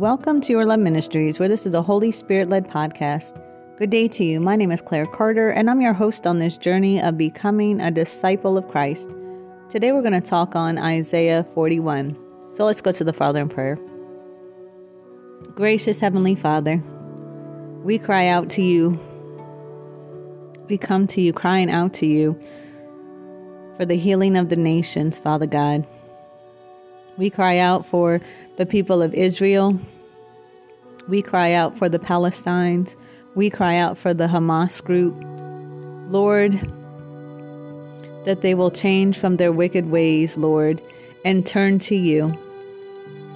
Welcome to Your Love Ministries, where this is a Holy Spirit-led podcast. Good day to you. My name is Claire Carter, and I'm your host on this journey of becoming a disciple of Christ. Today we're going to talk on Isaiah 41. So let's go to the Father in prayer. Gracious Heavenly Father, we cry out to you. We come to you crying out to you for the healing of the nations, Father God. We cry out for the people of Israel. We cry out for the Palestinians. We cry out for the Hamas group. Lord, that they will change from their wicked ways, Lord, and turn to you.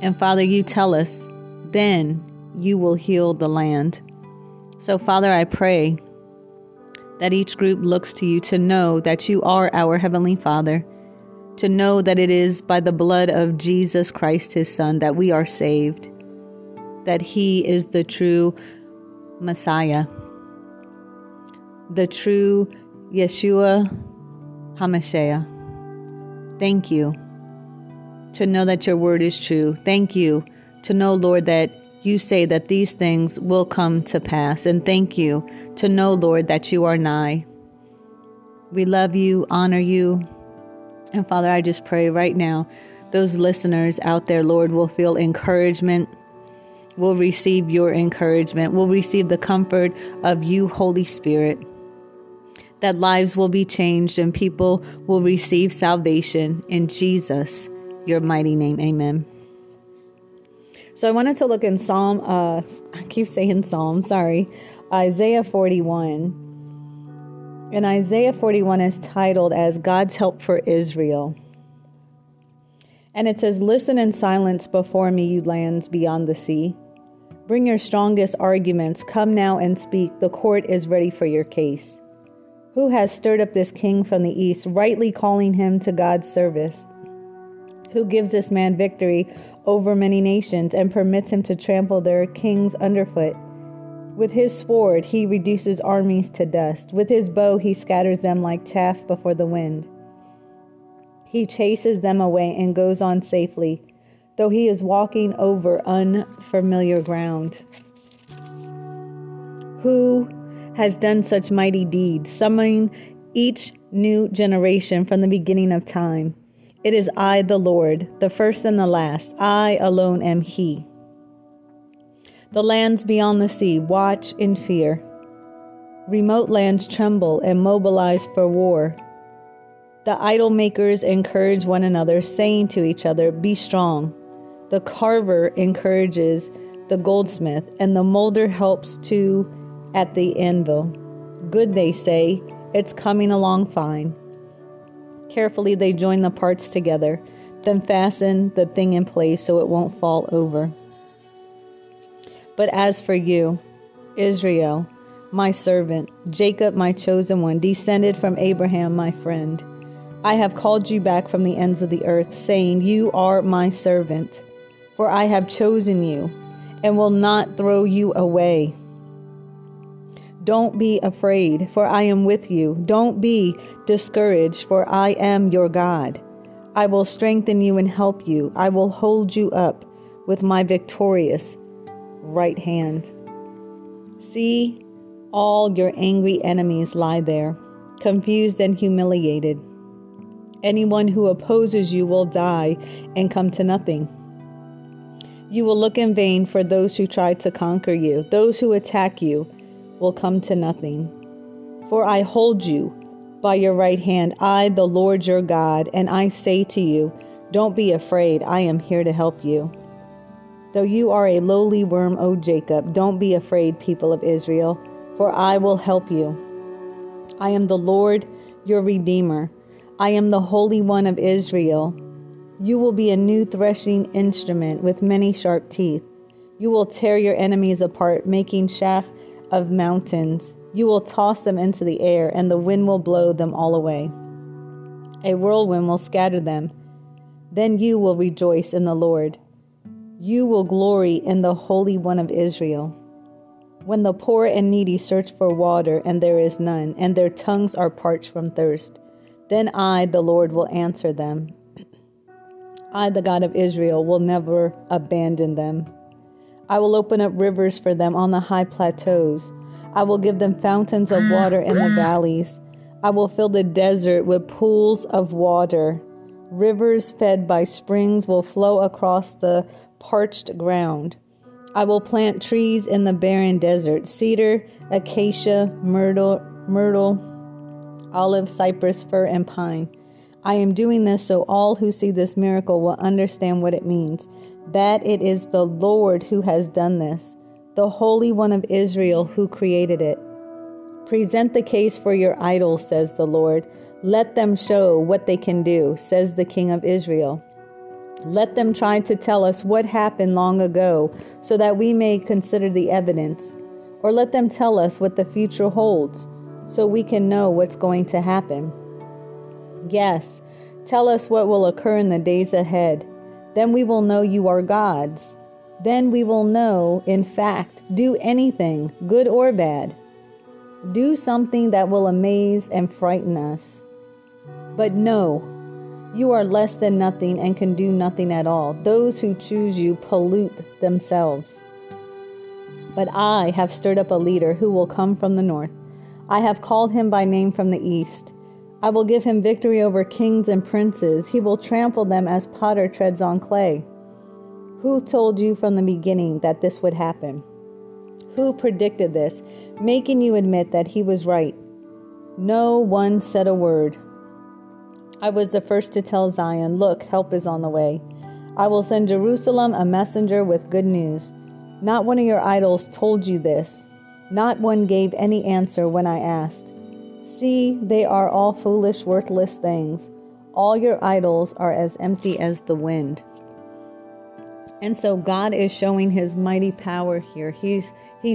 And Father, you tell us, then you will heal the land. So Father, I pray that each group looks to you to know that you are our Heavenly Father, to know that it is by the blood of Jesus Christ, his Son, that we are saved, that he is the true Messiah, the true Yeshua HaMashiach. Thank you to know that your word is true. Thank you to know, Lord, that you say that these things will come to pass. And thank you to know, Lord, that you are nigh. We love you, honor you. And Father, I just pray right now, those listeners out there, Lord, will feel encouragement, will receive your encouragement, will receive the comfort of you, Holy Spirit, that lives will be changed and people will receive salvation in Jesus, your mighty name. Amen. So I wanted to look in Isaiah 41. And Isaiah 41 is titled as God's Help for Israel. And it says, "Listen in silence before me, you lands beyond the sea. Bring your strongest arguments. Come now and speak. The court is ready for your case. Who has stirred up this king from the east, rightly calling him to God's service? Who gives this man victory over many nations and permits him to trample their kings underfoot? With his sword, he reduces armies to dust. With his bow, he scatters them like chaff before the wind. He chases them away and goes on safely, though he is walking over unfamiliar ground. Who has done such mighty deeds, summoning each new generation from the beginning of time? It is I, the Lord, the first and the last. I alone am he. The lands beyond the sea watch in fear. Remote lands tremble and mobilize for war. The idol makers encourage one another, saying to each other, 'Be strong.' The carver encourages the goldsmith, and the molder helps too at the anvil. 'Good,' they say, 'it's coming along fine.' Carefully they join the parts together, then fasten the thing in place so it won't fall over. But as for you, Israel, my servant, Jacob, my chosen one, descended from Abraham, my friend, I have called you back from the ends of the earth, saying, 'You are my servant,' for I have chosen you and will not throw you away. Don't be afraid, for I am with you. Don't be discouraged, for I am your God. I will strengthen you and help you. I will hold you up with my victorious right hand. See, all your angry enemies lie there, confused and humiliated. Anyone who opposes you will die and come to nothing. You will look in vain for those who try to conquer you. Those who attack you will come to nothing. For I hold you by your right hand, I, the Lord your God, and I say to you, don't be afraid, I am here to help you. Though you are a lowly worm, O Jacob, don't be afraid, people of Israel, for I will help you. I am the Lord, your Redeemer. I am the Holy One of Israel. You will be a new threshing instrument with many sharp teeth. You will tear your enemies apart, making chaff of mountains. You will toss them into the air, and the wind will blow them all away. A whirlwind will scatter them. Then you will rejoice in the Lord. You will glory in the Holy One of Israel. When the poor and needy search for water and there is none, and their tongues are parched from thirst, then I, the Lord, will answer them. I, the God of Israel, will never abandon them. I will open up rivers for them on the high plateaus. I will give them fountains of water in the valleys. I will fill the desert with pools of water. Rivers fed by springs will flow across the parched ground. I will plant trees in the barren desert, cedar, acacia, myrtle, olive, cypress, fir, and pine. I am doing this so all who see this miracle will understand what it means, that it is the Lord who has done this, the Holy One of Israel who created it. Present the case for your idols, says the Lord. Let them show what they can do, says the King of Israel. Let them try to tell us what happened long ago, so that we may consider the evidence. Or let them tell us what the future holds, so we can know what's going to happen. Yes, tell us what will occur in the days ahead. Then we will know you are gods. Then we will know, in fact, do anything, good or bad. Do something that will amaze and frighten us. But no, you are less than nothing and can do nothing at all. Those who choose you pollute themselves. But I have stirred up a leader who will come from the north. I have called him by name from the east. I will give him victory over kings and princes. He will trample them as potter treads on clay. Who told you from the beginning that this would happen? Who predicted this, making you admit that he was right? No one said a word. I was the first to tell Zion, look, help is on the way. I will send Jerusalem a messenger with good news. Not one of your idols told you this. Not one gave any answer when I asked. See, they are all foolish, worthless things. All your idols are as empty as the wind. And so God is showing his mighty power here. He's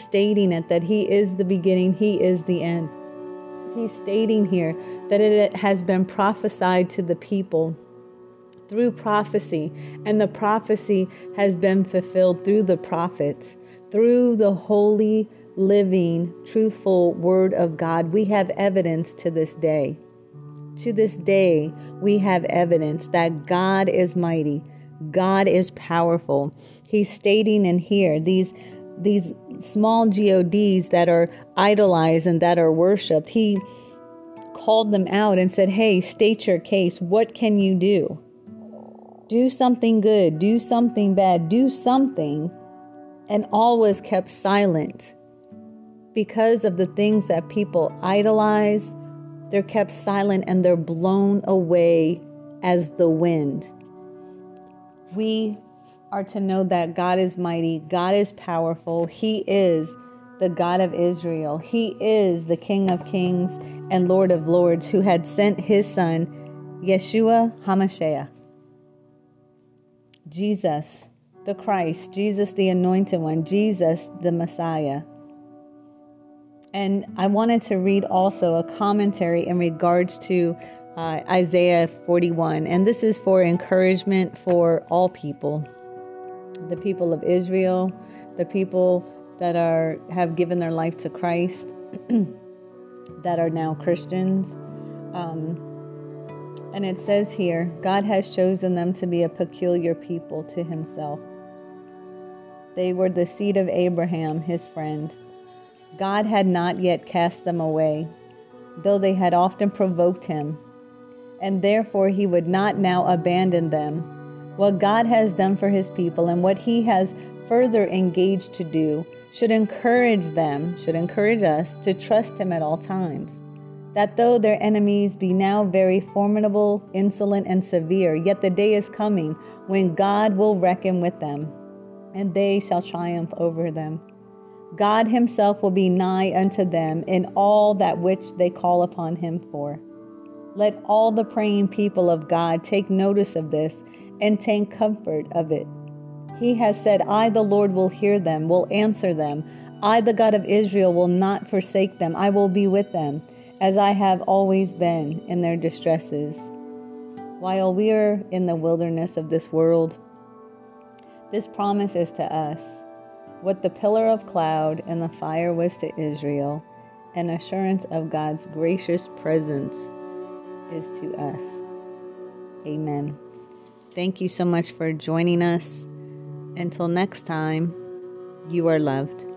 stating it, that he is the beginning, he is the end. He's stating here that it has been prophesied to the people through prophecy, and the prophecy has been fulfilled through the prophets, through the holy, living, truthful word of God. We have evidence to this day. To this day, we have evidence that God is mighty. God is powerful. He's stating in here these small gods that are idolized and that are worshipped. He called them out and said, hey, state your case. What can you do? Do something good. Do something bad. Do something. And all was kept silent because of the things that people idolize. They're kept silent and they're blown away as the wind. We are to know that God is mighty, God is powerful, he is the God of Israel, he is the King of Kings and Lord of Lords, who had sent his son, Yeshua HaMashiach. Jesus, the Christ, Jesus, the Anointed One, Jesus, the Messiah. And I wanted to read also a commentary in regards to Isaiah 41, and this is for encouragement for all people, the people of Israel, the people that have given their life to Christ, that are now Christians. And it says here, God has chosen them to be a peculiar people to himself. They were the seed of Abraham, his friend. God had not yet cast them away, though they had often provoked him, and therefore he would not now abandon them. What God has done for his people and what he has further engaged to do should encourage them, should encourage us to trust him at all times. That though their enemies be now very formidable, insolent, and severe, yet the day is coming when God will reckon with them, and they shall triumph over them. God himself will be nigh unto them in all that which they call upon him for. Let all the praying people of God take notice of this and take comfort of it. He has said, I, the Lord, will hear them, will answer them. I, the God of Israel, will not forsake them. I will be with them, as I have always been in their distresses. While we are in the wilderness of this world, this promise is to us what the pillar of cloud and the fire was to Israel, an assurance of God's gracious presence is to us. Amen. Thank you so much for joining us. Until next time. You are loved.